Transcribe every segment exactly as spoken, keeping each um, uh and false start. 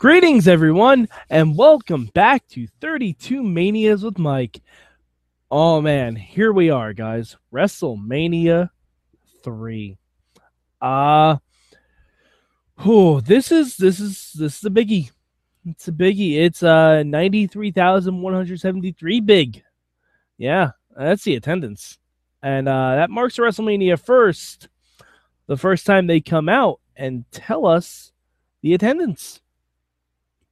Greetings, everyone, and welcome back to thirty-two Manias with Mike. Oh, man, here we are, guys. WrestleMania three. Uh, oh, this is this is this is the biggie. It's a biggie. It's uh ninety-three thousand one hundred seventy-three big. Yeah, that's the attendance, and uh, that marks WrestleMania first, the first time they come out and tell us the attendance.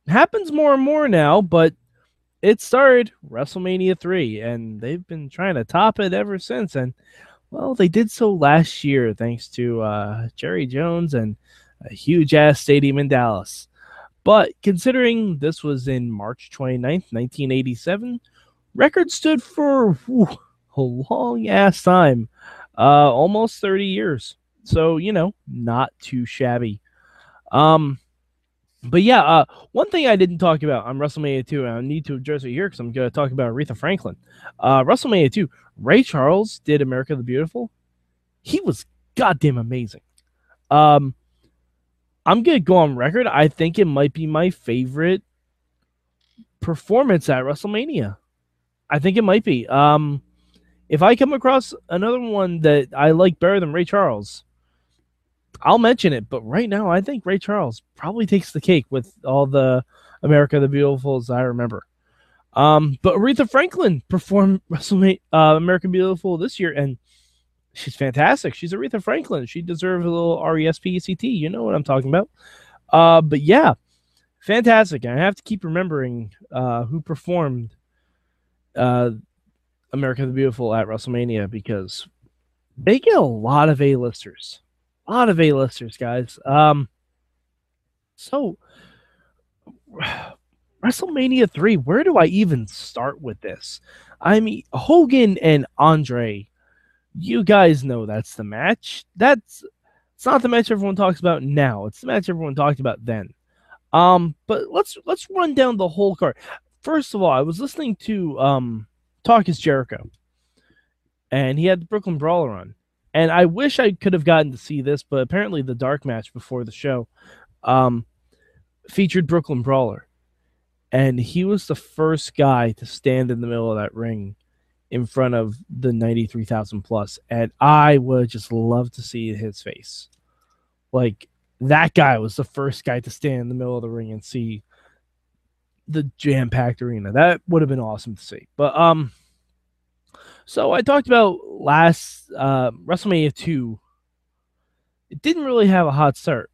Happens more and more now, but it started WrestleMania three, and they've been trying to top it ever since. And well, they did so last year thanks to uh, Jerry Jones and a huge ass stadium in Dallas. But considering this was in March twenty-ninth, nineteen eighty-seven, record stood for whew, a long ass time, uh, almost thirty years. So you know, not too shabby. Um. But yeah, uh, one thing I didn't talk about on WrestleMania two, and I need to address it here because I'm going to talk about Aretha Franklin. Uh, WrestleMania two, Ray Charles did America the Beautiful. He was goddamn amazing. Um, I'm going to go on record. I think it might be my favorite performance at WrestleMania. I think it might be. Um, if I come across another one that I like better than Ray Charles, I'll mention it, but right now I think Ray Charles probably takes the cake with all the America the Beautifuls I remember. Um, but Aretha Franklin performed WrestleMania uh, American Beautiful this year, and she's fantastic. She's Aretha Franklin. She deserves a little R E S P E C T. You know what I'm talking about. Uh, but yeah, fantastic. And I have to keep remembering uh, who performed uh, America the Beautiful at WrestleMania because they get a lot of A-listers. A lot of A-listers, guys. Um, so, WrestleMania three, where do I even start with this? I mean, Hogan and Andre, you guys know that's the match. That's it's not the match everyone talks about now. It's the match everyone talked about then. Um, but let's let's run down the whole card. First of all, I was listening to um, Talk is Jericho, and he had the Brooklyn Brawler on. And I wish I could have gotten to see this, but apparently the dark match before the show um, featured Brooklyn Brawler. And he was the first guy to stand in the middle of that ring in front of the ninety-three thousand plus. And I would just love to see his face. Like, that guy was the first guy to stand in the middle of the ring and see the jam-packed arena. That would have been awesome to see. But, um... So I talked about last uh, WrestleMania two. It didn't really have a hot start.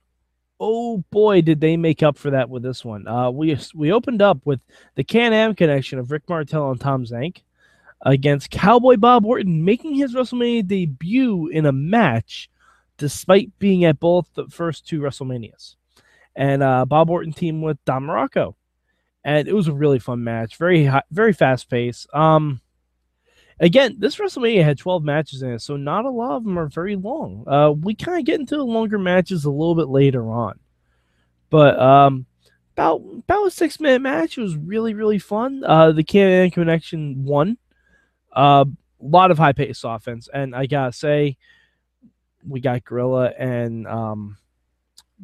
Oh boy, did they make up for that with this one. Uh, we we opened up with the Can-Am connection of Rick Martel and Tom Zank against Cowboy Bob Orton, making his WrestleMania debut in a match despite being at both the first two WrestleManias. And uh, Bob Orton teamed with Don Morocco. And it was a really fun match. Very, high, very fast paced. Um... Again, this WrestleMania had twelve matches in it, so not a lot of them are very long. Uh, we kind of get into the longer matches a little bit later on. But um, about, about a six-minute match. It was really, really fun. Uh, the Can-Am Connection won. A uh, lot of high-paced offense. And I got to say, we got Gorilla and, um,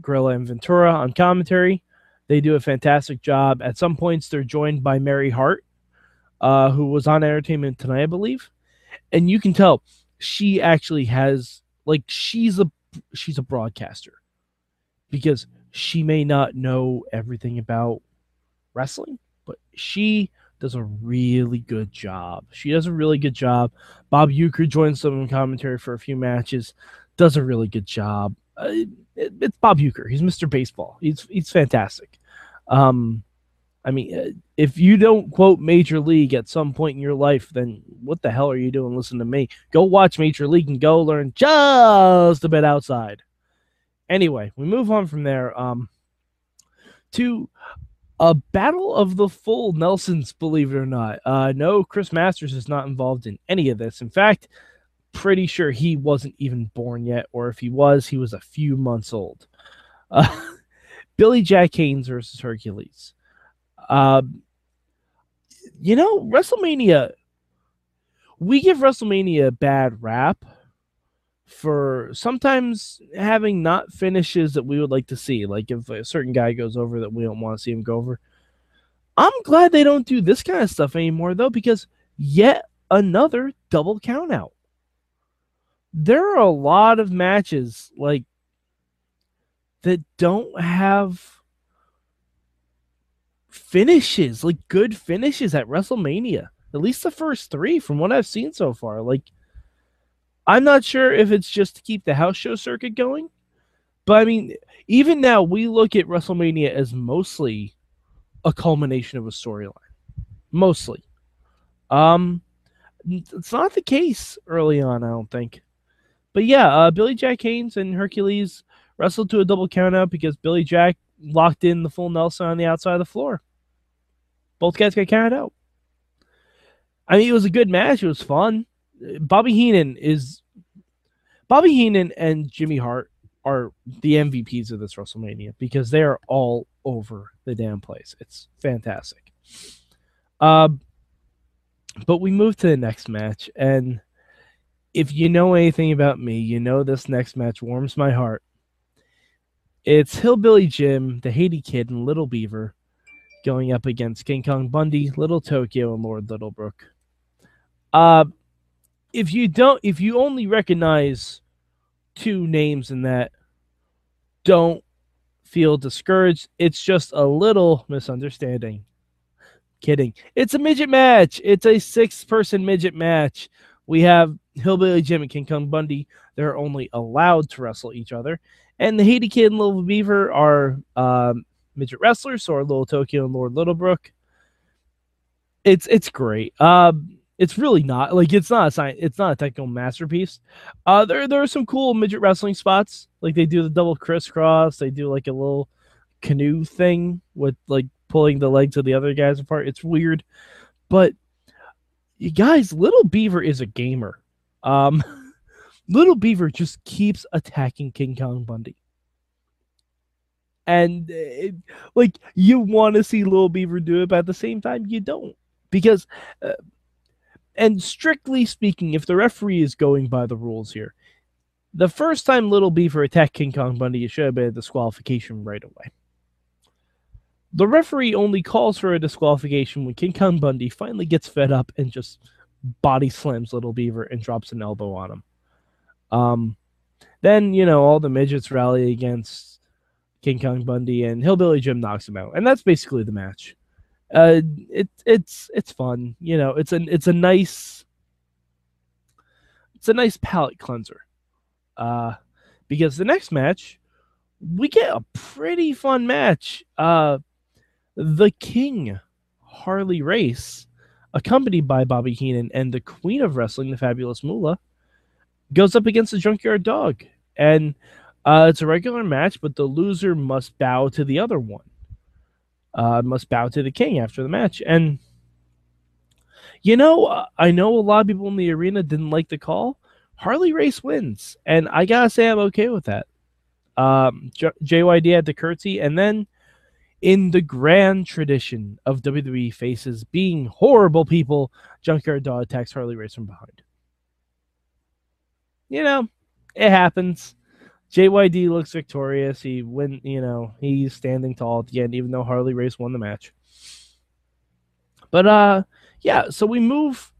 Gorilla and Ventura on commentary. They do a fantastic job. At some points, they're joined by Mary Hart. Uh, who was on Entertainment Tonight, I believe, and you can tell she actually has like she's a she's a broadcaster because she may not know everything about wrestling, but she does a really good job. She does a really good job. Bob Uecker joins them in commentary for a few matches, does a really good job. Uh, it, it's Bob Uecker. He's Mister Baseball. He's he's fantastic. Um, I mean, if you don't quote Major League at some point in your life, then what the hell are you doing? Listen to me. Go watch Major League and go learn just a bit outside. Anyway, we move on from there um, to a battle of the full Nelsons, believe it or not. Uh, no, Chris Masters is not involved in any of this. In fact, pretty sure he wasn't even born yet, or if he was, he was a few months old. Uh, Billy Jack Haynes versus Hercules. Uh, you know, WrestleMania, we give WrestleMania a bad rap for sometimes having not finishes that we would like to see. Like if a certain guy goes over that we don't want to see him go over. I'm glad they don't do this kind of stuff anymore, though, because yet another double count out. There are a lot of matches like that don't have finishes, like good finishes at WrestleMania. At least the first three from what I've seen so far. Like, I'm not sure if it's just to keep the house show circuit going. But, I mean, even now we look at WrestleMania as mostly a culmination of a storyline. Mostly. Um, it's not the case early on, I don't think. But, yeah, uh, Billy Jack Haynes and Hercules wrestled to a double countout because Billy Jack locked in the full Nelson on the outside of the floor. Both guys got counted out. I mean, it was a good match. It was fun. Bobby Heenan is Bobby Heenan and Jimmy Hart are the M V Ps of this WrestleMania because they are all over the damn place. It's fantastic. Uh, but we move to the next match, and if you know anything about me, you know this next match warms my heart. It's Hillbilly Jim, the Haiti Kid, and Little Beaver going up against King Kong Bundy, Little Tokyo, and Lord Littlebrook. Uh, if you don't, if you only recognize two names in that, don't feel discouraged. It's just a little misunderstanding. Kidding. It's a midget match. It's a six-person midget match. We have Hillbilly Jim and King Kong Bundy. They're only allowed to wrestle each other. And the Haiti Kid and Little Beaver are... Um, midget wrestlers, or Little Tokyo and Lord Littlebrook. It's it's great. Um, it's really not like it's not a science, it's not a technical masterpiece. Uh, there there are some cool midget wrestling spots. Like they do the double crisscross. They do like a little canoe thing with like pulling the legs of the other guys apart. It's weird, but you guys, Little Beaver is a gamer. Um, Little Beaver just keeps attacking King Kong Bundy. And, it, like, you want to see Little Beaver do it, but at the same time, you don't. Because, uh, and strictly speaking, if the referee is going by the rules here, the first time Little Beaver attacked King Kong Bundy, it should have been a disqualification right away. The referee only calls for a disqualification when King Kong Bundy finally gets fed up and just body slams Little Beaver and drops an elbow on him. Um, then, you know, all the midgets rally against King Kong Bundy, and Hillbilly Jim knocks him out, and that's basically the match. Uh, it it's it's fun, you know. It's an it's a nice it's a nice palate cleanser, uh, because the next match we get a pretty fun match. Uh, the King, Harley Race, accompanied by Bobby Heenan and the Queen of Wrestling, the Fabulous Moolah, goes up against the Junkyard Dog, and Uh, it's a regular match, but the loser must bow to the other one. Uh, must bow to the king after the match. And, you know, uh, I know a lot of people in the arena didn't like the call. Harley Race wins, and I gotta say I'm okay with that. Um, J- JYD had the curtsy, and then in the grand tradition of W W E faces being horrible people, Junkyard Dog attacks Harley Race from behind. You know, it happens. J Y D looks victorious. He win, you know, he's standing tall at the end, even though Harley Race won the match. But uh, yeah, so we move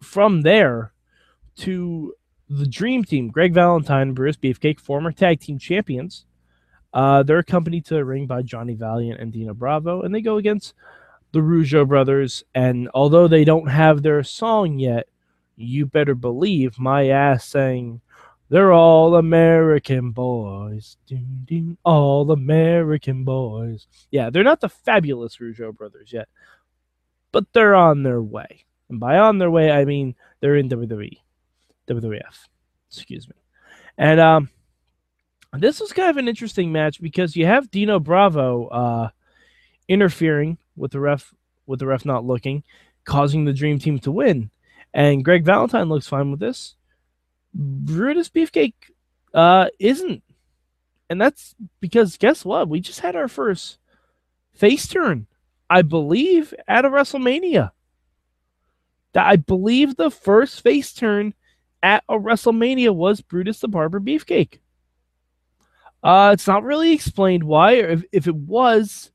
from there to the Dream Team: Greg Valentine and Brutus Beefcake, former tag team champions. Uh, they're accompanied to the ring by Johnny Valiant and Dino Bravo, and they go against the Rougeau brothers. And although they don't have their song yet, you better believe my ass saying, "They're all American boys. Ding, ding. All American boys." Yeah, they're not the fabulous Rougeau brothers yet, but they're on their way. And by on their way, I mean they're in W W E. W W F. Excuse me. And um, this was kind of an interesting match because you have Dino Bravo uh, interfering with the ref, with the ref not looking, causing the Dream Team to win. And Greg Valentine looks fine with this. Brutus Beefcake uh, isn't. And that's because, guess what? We just had our first face turn, I believe, at a WrestleMania. I believe the first face turn at a WrestleMania was Brutus the Barber Beefcake. Uh, it's not really explained why, or if, if it was,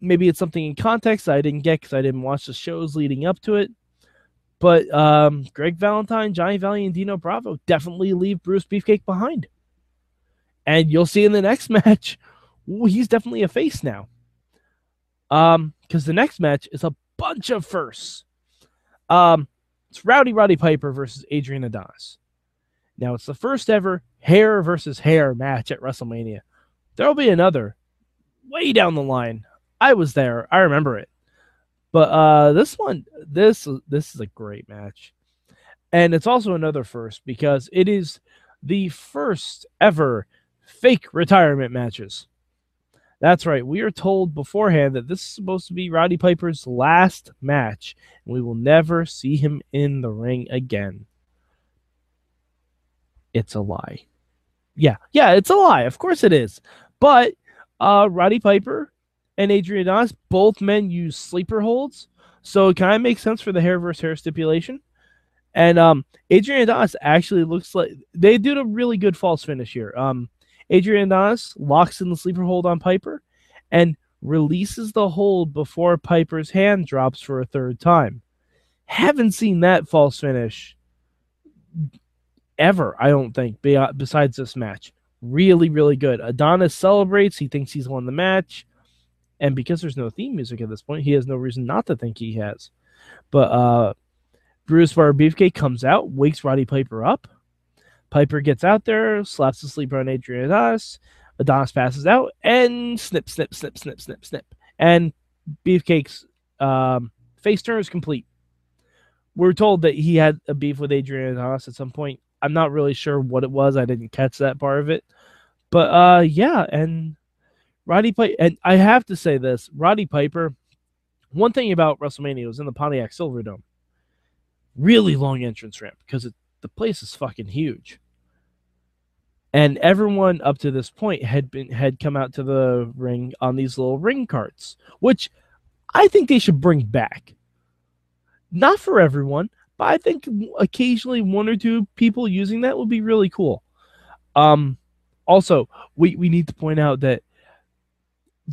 maybe it's something in context I didn't get because I didn't watch the shows leading up to it. But um, Greg Valentine, Johnny Valley, and Dino Bravo definitely leave Brutus Beefcake behind. And you'll see in the next match, ooh, he's definitely a face now. Um, because the next match is a bunch of firsts. Um, it's Rowdy Roddy Piper versus Adrian Adonis. Now, it's the first ever hair versus hair match at WrestleMania. There'll be another way down the line. I was there. I remember it. But uh, this one, this, this is a great match. And it's also another first because it is the first ever fake retirement matches. That's right. We are told beforehand that this is supposed to be Roddy Piper's last match, and we will never see him in the ring again. It's a lie. Yeah, yeah, it's a lie. Of course it is. But uh, Roddy Piper and Adrian Adonis, both men use sleeper holds, so it kind of makes sense for the hair versus hair stipulation. And um, Adrian Adonis actually looks like they did a really good false finish here. Um, Adrian Adonis locks in the sleeper hold on Piper and releases the hold before Piper's hand drops for a third time. Haven't seen that false finish ever, I don't think, besides this match. Really, really good. Adonis celebrates. He thinks he's won the match. And because there's no theme music at this point, he has no reason not to think he has. But uh, Brutus Barber Beefcake comes out, wakes Roddy Piper up. Piper gets out there, slaps the sleeper on Adrian Adonis. Adonis passes out, and snip, snip, snip, snip, snip, snip. And Beefcake's um, face turn is complete. We're told that he had a beef with Adrian Adonis at some point. I'm not really sure what it was. I didn't catch that part of it. But, uh, yeah, and Roddy Piper, and I have to say this, Roddy Piper, one thing about WrestleMania was in the Pontiac Silverdome. Really long entrance ramp because it, the place is fucking huge. And everyone up to this point had been had come out to the ring on these little ring carts, which I think they should bring back. Not for everyone, but I think occasionally one or two people using that would be really cool. Um, also, we, we need to point out that,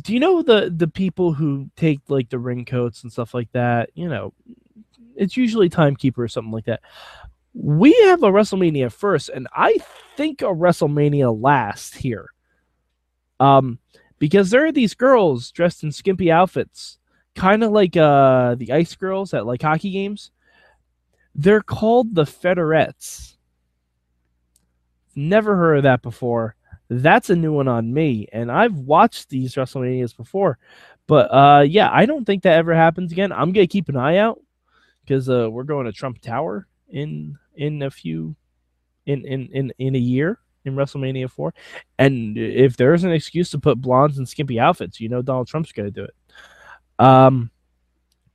do you know the, the people who take like the ring coats and stuff like that? You know, it's usually timekeeper or something like that. We have a WrestleMania first, and I think a WrestleMania last here. Um, because there are these girls dressed in skimpy outfits, kind of like uh, the Ice Girls at like hockey games. They're called the Federettes. Never heard of that before. That's a new one on me, and I've watched these WrestleManias before. But, uh, yeah, I don't think that ever happens again. I'm going to keep an eye out because uh, we're going to Trump Tower in in a few in, in, in, in a year in WrestleMania four. And if there's an excuse to put blondes in skimpy outfits, you know Donald Trump's going to do it. Um,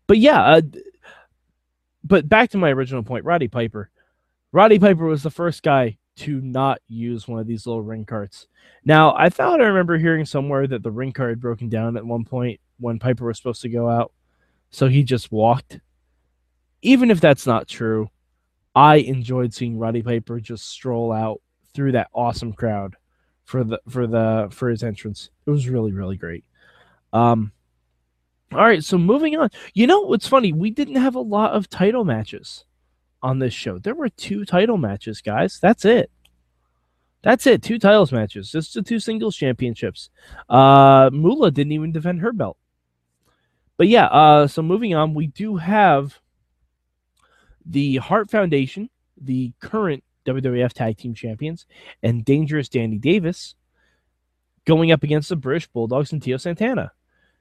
But, yeah, uh, but back to my original point, Roddy Piper. Roddy Piper was the first guy to not use one of these little ring carts. Now, I thought I remember hearing somewhere that the ring cart had broken down at one point when Piper was supposed to go out, so he just walked. Even if that's not true, I enjoyed seeing Roddy Piper just stroll out through that awesome crowd for the for the for his entrance. It was really, really great. Um, all right, so moving on. You know what's funny? We didn't have a lot of title matches on this show. There were two title matches, guys. That's it. That's it. Two titles matches. Just the two singles championships. Uh, Moolah didn't even defend her belt. But yeah, uh, so moving on, we do have the Hart Foundation, the current W W F Tag Team Champions, and Dangerous Danny Davis going up against the British Bulldogs and Tio Santana.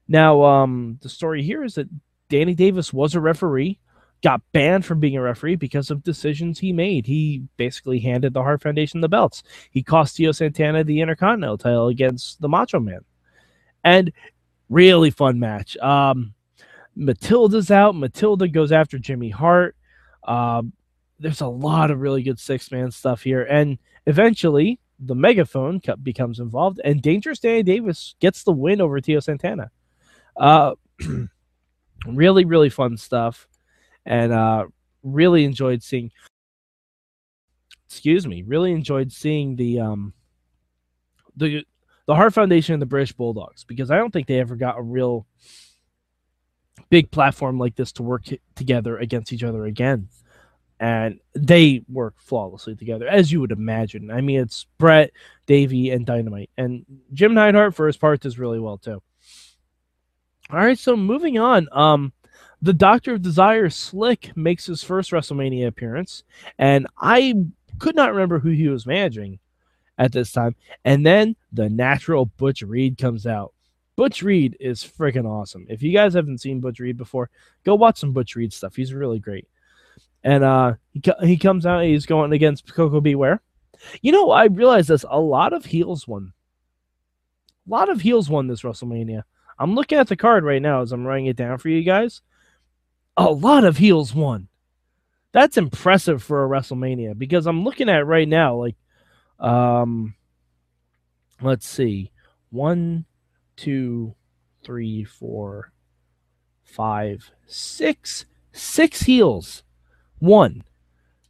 Now, um, the story here is that Danny Davis was a referee, got banned from being a referee because of decisions he made. He basically handed the Hart Foundation the belts. He cost Tio Santana the Intercontinental title against the Macho Man. And really fun match. Um, Matilda's out. Matilda goes after Jimmy Hart. Um, there's a lot of really good six-man stuff here. And eventually, the megaphone becomes involved, and Dangerous Danny Davis gets the win over Tio Santana. Uh, really, really fun stuff. And uh, really enjoyed seeing excuse me, really enjoyed seeing the um the the Hart Foundation and the British Bulldogs, because I don't think they ever got a real big platform like this to work together against each other again. And they work flawlessly together, as you would imagine. I mean, it's Brett, Davey, and Dynamite. And Jim Neidhart, for his part, does really well, too. All right, so moving on. Um, the Doctor of Desire, Slick, makes his first WrestleMania appearance. And I could not remember who he was managing at this time. And then the natural Butch Reed comes out. Butch Reed is freaking awesome. If you guys haven't seen Butch Reed before, go watch some Butch Reed stuff. He's really great. And uh, he, he comes out, he's going against Coco Beware. You know, I realized this. A lot of heels won. A lot of heels won this WrestleMania. I'm looking at the card right now as I'm writing it down for you guys. A lot of heels won. That's impressive for a WrestleMania, because I'm looking at it right now, like, um, let's see. One, two, three, four, five, six. Six heels. One,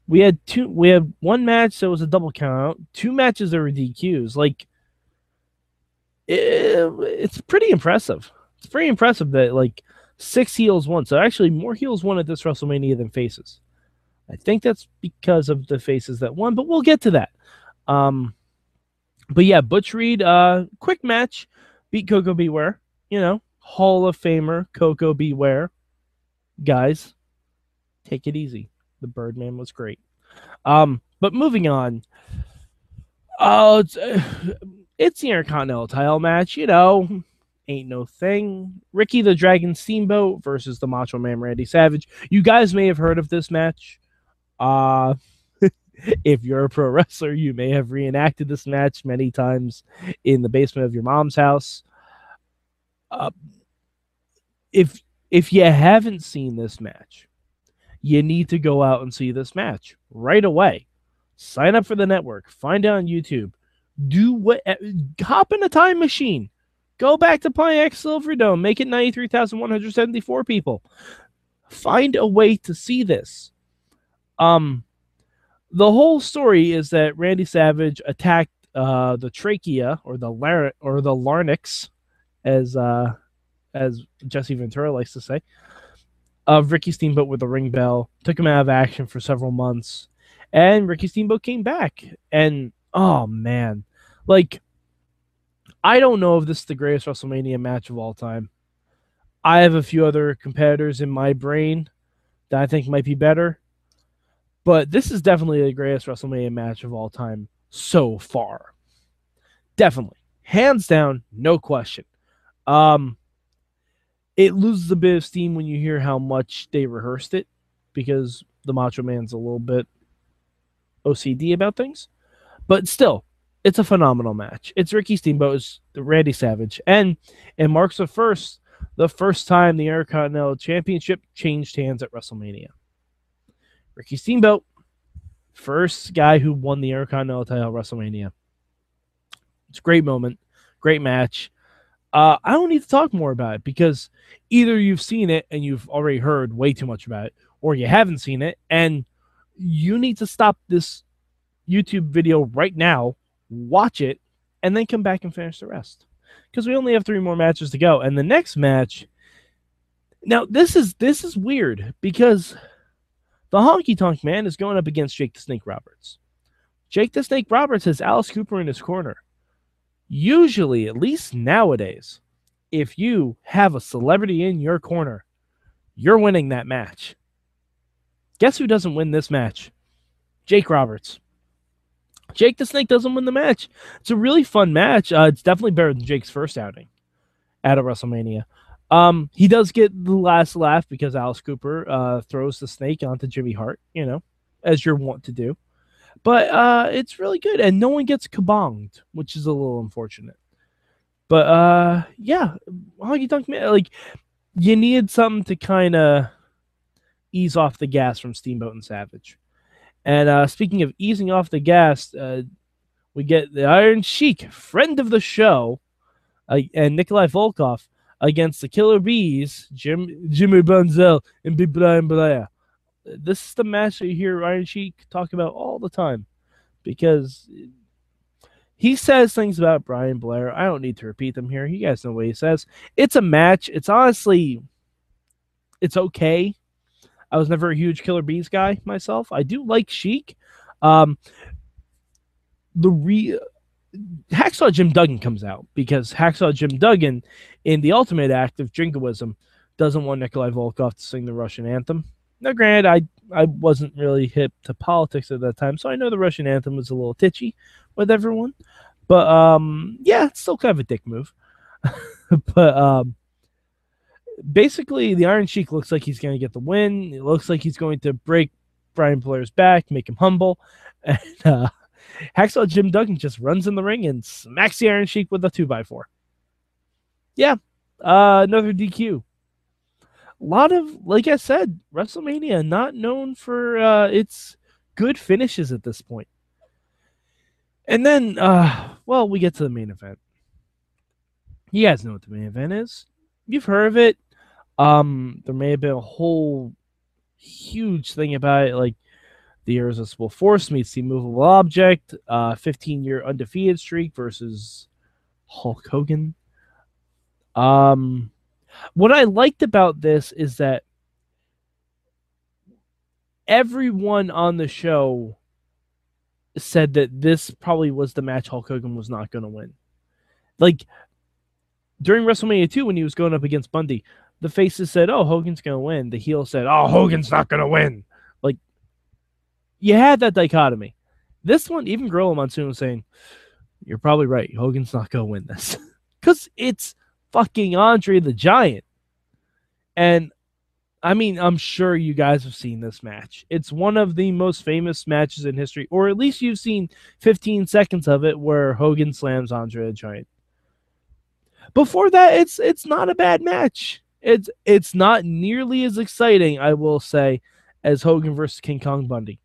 we had two. We had one match, so it was a double count. Two matches that were D Qs. Like, it, it's pretty impressive. It's pretty impressive that like six heels won. So actually, more heels won at this WrestleMania than faces. I think that's because of the faces that won, but we'll get to that. Um, but yeah, Butch Reed, uh, quick match, beat Coco Beware. You know, Hall of Famer Coco Beware, guys. Take it easy. The Birdman was great. Um, but moving on, oh, it's, uh, it's the Intercontinental title match, you know, ain't no thing. Ricky the Dragon Steamboat versus the Macho Man Randy Savage. You guys may have heard of this match. Uh, if you're a pro wrestler, you may have reenacted this match many times in the basement of your mom's house. Uh, if, if you haven't seen this match, you need to go out and see this match right away. Sign up for the network. Find it on YouTube. Do what? Hop in a time machine. Go back to Pontiac Silverdome. Make it ninety-three thousand one hundred seventy-four people. Find a way to see this. Um, the whole story is that Randy Savage attacked uh, the trachea or the lar- or the larynx, as uh, as Jesse Ventura likes to say, of Ricky Steamboat with a ring bell, took him out of action for several months, and Ricky Steamboat came back. And oh man, like, I don't know if this is the greatest WrestleMania match of all time. I have a few other competitors in my brain that I think might be better, but this is definitely the greatest WrestleMania match of all time so far. Definitely, hands down, no question. Um, It loses a bit of steam when you hear how much they rehearsed it, because the Macho Man's a little bit O C D about things. But still, it's a phenomenal match. It's Ricky Steamboat, it's Randy Savage. And it marks the first, the first time the Intercontinental Championship changed hands at WrestleMania. Ricky Steamboat, first guy who won the Intercontinental title at WrestleMania. It's a great moment, great match. Uh, I don't need to talk more about it, because either you've seen it and you've already heard way too much about it, or you haven't seen it and you need to stop this YouTube video right now, watch it, and then come back and finish the rest, because we only have three more matches to go. And the next match, now this is this is weird, because the Honky Tonk Man is going up against Jake the Snake Roberts. Jake the Snake Roberts has Alice Cooper in his corner. Usually, at least nowadays, if you have a celebrity in your corner, you're winning that match. Guess who doesn't win this match? Jake Roberts. Jake the Snake doesn't win the match. It's a really fun match. Uh, it's definitely better than Jake's first outing at a WrestleMania. Um, he does get the last laugh, because Alice Cooper uh, throws the snake onto Jimmy Hart, you know, as you're wont to do. But uh, it's really good, and no one gets kabonged, which is a little unfortunate. But uh, yeah, Honky Tonk Man, like, you needed something to kind of ease off the gas from Steamboat and Savage. And uh, speaking of easing off the gas, uh, we get the Iron Sheik, friend of the show, uh, and Nikolai Volkov against the Killer Bees, Jim, Jimmy Brunzel, and Big Brian Blair. This is the match that you hear Iron Sheik talk about all the time. because he says things about Brian Blair. I don't need to repeat them here. You guys know what he says. It's a match. It's honestly, it's okay. I was never a huge Killer Bees guy myself. I do like Sheik. Um, the re Hacksaw Jim Duggan comes out because Hacksaw Jim Duggan, in the ultimate act of jingoism, doesn't want Nikolai Volkoff to sing the Russian anthem. Now, granted, I, I wasn't really hip to politics at that time, so I know the Russian anthem was a little titchy with everyone. But, um, yeah, it's still kind of a dick move. But um, basically, the Iron Sheik looks like he's going to get the win. It looks like he's going to break Brian Blair's back, make him humble. And uh, Hacksaw Jim Duggan just runs in the ring and smacks the Iron Sheik with a two by four. Yeah, uh, another D Q. A lot of, like I said, WrestleMania not known for uh, its good finishes at this point. And then, uh, well, we get to the main event. You guys know what the main event is. You've heard of it. Um, there may have been a whole huge thing about it, like the Irresistible Force meets the Immovable Object, uh, fifteen-year undefeated streak versus Hulk Hogan. Um... What I liked about this is that everyone on the show said that this probably was the match Hulk Hogan was not going to win. Like, during WrestleMania two, when he was going up against Bundy, the faces said, oh, Hogan's going to win. The heel said, oh, Hogan's not going to win. Like, you had that dichotomy. This one, even Gorilla Monsoon was saying, you're probably right. Hogan's not going to win this. Because it's fucking Andre the Giant. And I mean, I'm sure you guys have seen this match. It's one of the most famous matches in history, or at least you've seen fifteen seconds of it where Hogan slams Andre the Giant. Before that, it's it's not a bad match. It's it's not nearly as exciting, I will say, as Hogan versus King Kong Bundy.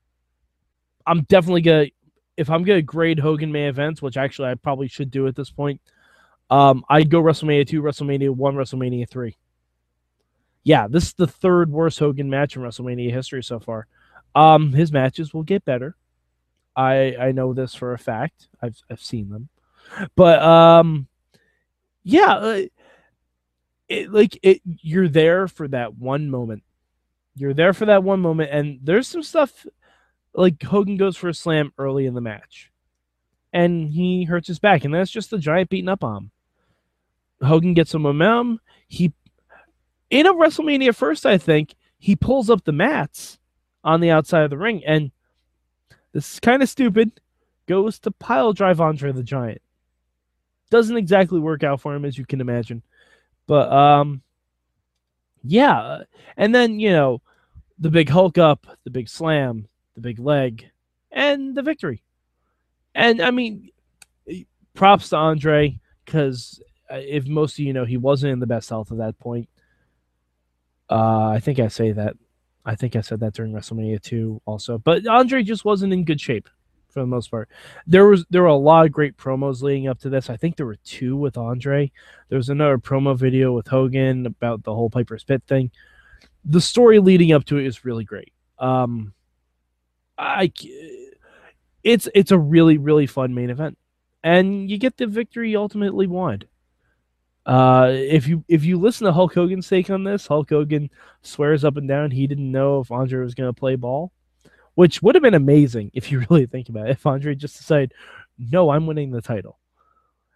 I'm definitely gonna, if I'm gonna grade Hogan main events, which actually I probably should do at this point, Um, I'd go WrestleMania two, WrestleMania one, WrestleMania three. Yeah, this is the third worst Hogan match in WrestleMania history so far. Um, his matches will get better. I I know this for a fact. I've I've seen them, but um, yeah, it, like it, you're there for that one moment. You're there for that one moment, and there's some stuff like Hogan goes for a slam early in the match, and he hurts his back, and that's just the Giant beating up on him. Hogan gets some momentum. He, in a WrestleMania first, I think, he pulls up the mats on the outside of the ring, and this is kind of stupid, goes to pile drive Andre the Giant. Doesn't exactly work out for him, as you can imagine. But, um, yeah. And then, you know, the big Hulk up, the big slam, the big leg, and the victory. And, I mean, props to Andre, because if most of you know, he wasn't in the best health at that point. Uh, I think I say that. I think I said that during WrestleMania two also. But Andre just wasn't in good shape for the most part. There was there were a lot of great promos leading up to this. I think there were two with Andre. There was another promo video with Hogan about the whole Piper's Pit thing. The story leading up to it is really great. Um, I... It's it's a really, really fun main event. And you get the victory you ultimately won. Uh, if you if you listen to Hulk Hogan's take on this, Hulk Hogan swears up and down he didn't know if Andre was going to play ball, which would have been amazing if you really think about it. If Andre just decided, no, I'm winning the title.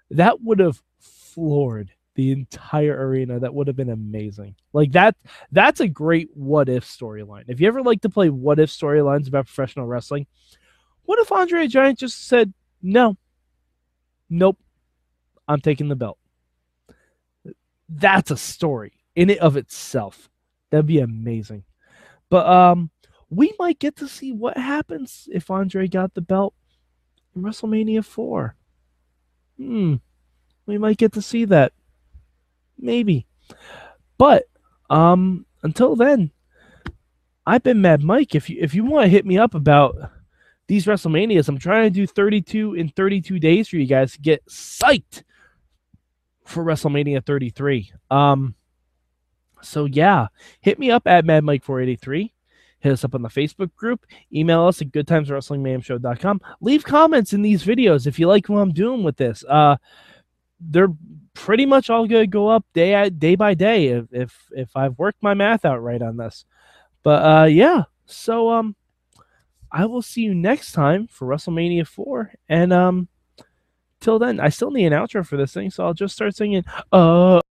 That would have floored the entire arena. That would have been amazing. Like that, that's a great what-if storyline. If you ever like to play what-if storylines about professional wrestling, what if Andre the Giant just said, no, nope, I'm taking the belt? That's a story in and of itself. That'd be amazing. But um, we might get to see what happens if Andre got the belt in WrestleMania four. Hmm, we might get to see that. Maybe. But um, until then, I've been Mad Mike. If you, if you want to hit me up about these WrestleManias, I'm trying to do thirty-two in thirty-two days for you guys to get psyched for WrestleMania thirty-three. Um, so yeah, hit me up at Mad Mike four eighty-three. Hit us up on the Facebook group. Email us at good times wrestling mayhem show dot com. Leave comments in these videos if you like what I'm doing with this. Uh, they're pretty much all going to go up day day by day if, if, if I've worked my math out right on this. But, uh, yeah, so um, I will see you next time for WrestleMania four. And um, till then, I still need an outro for this thing, so I'll just start singing. Uh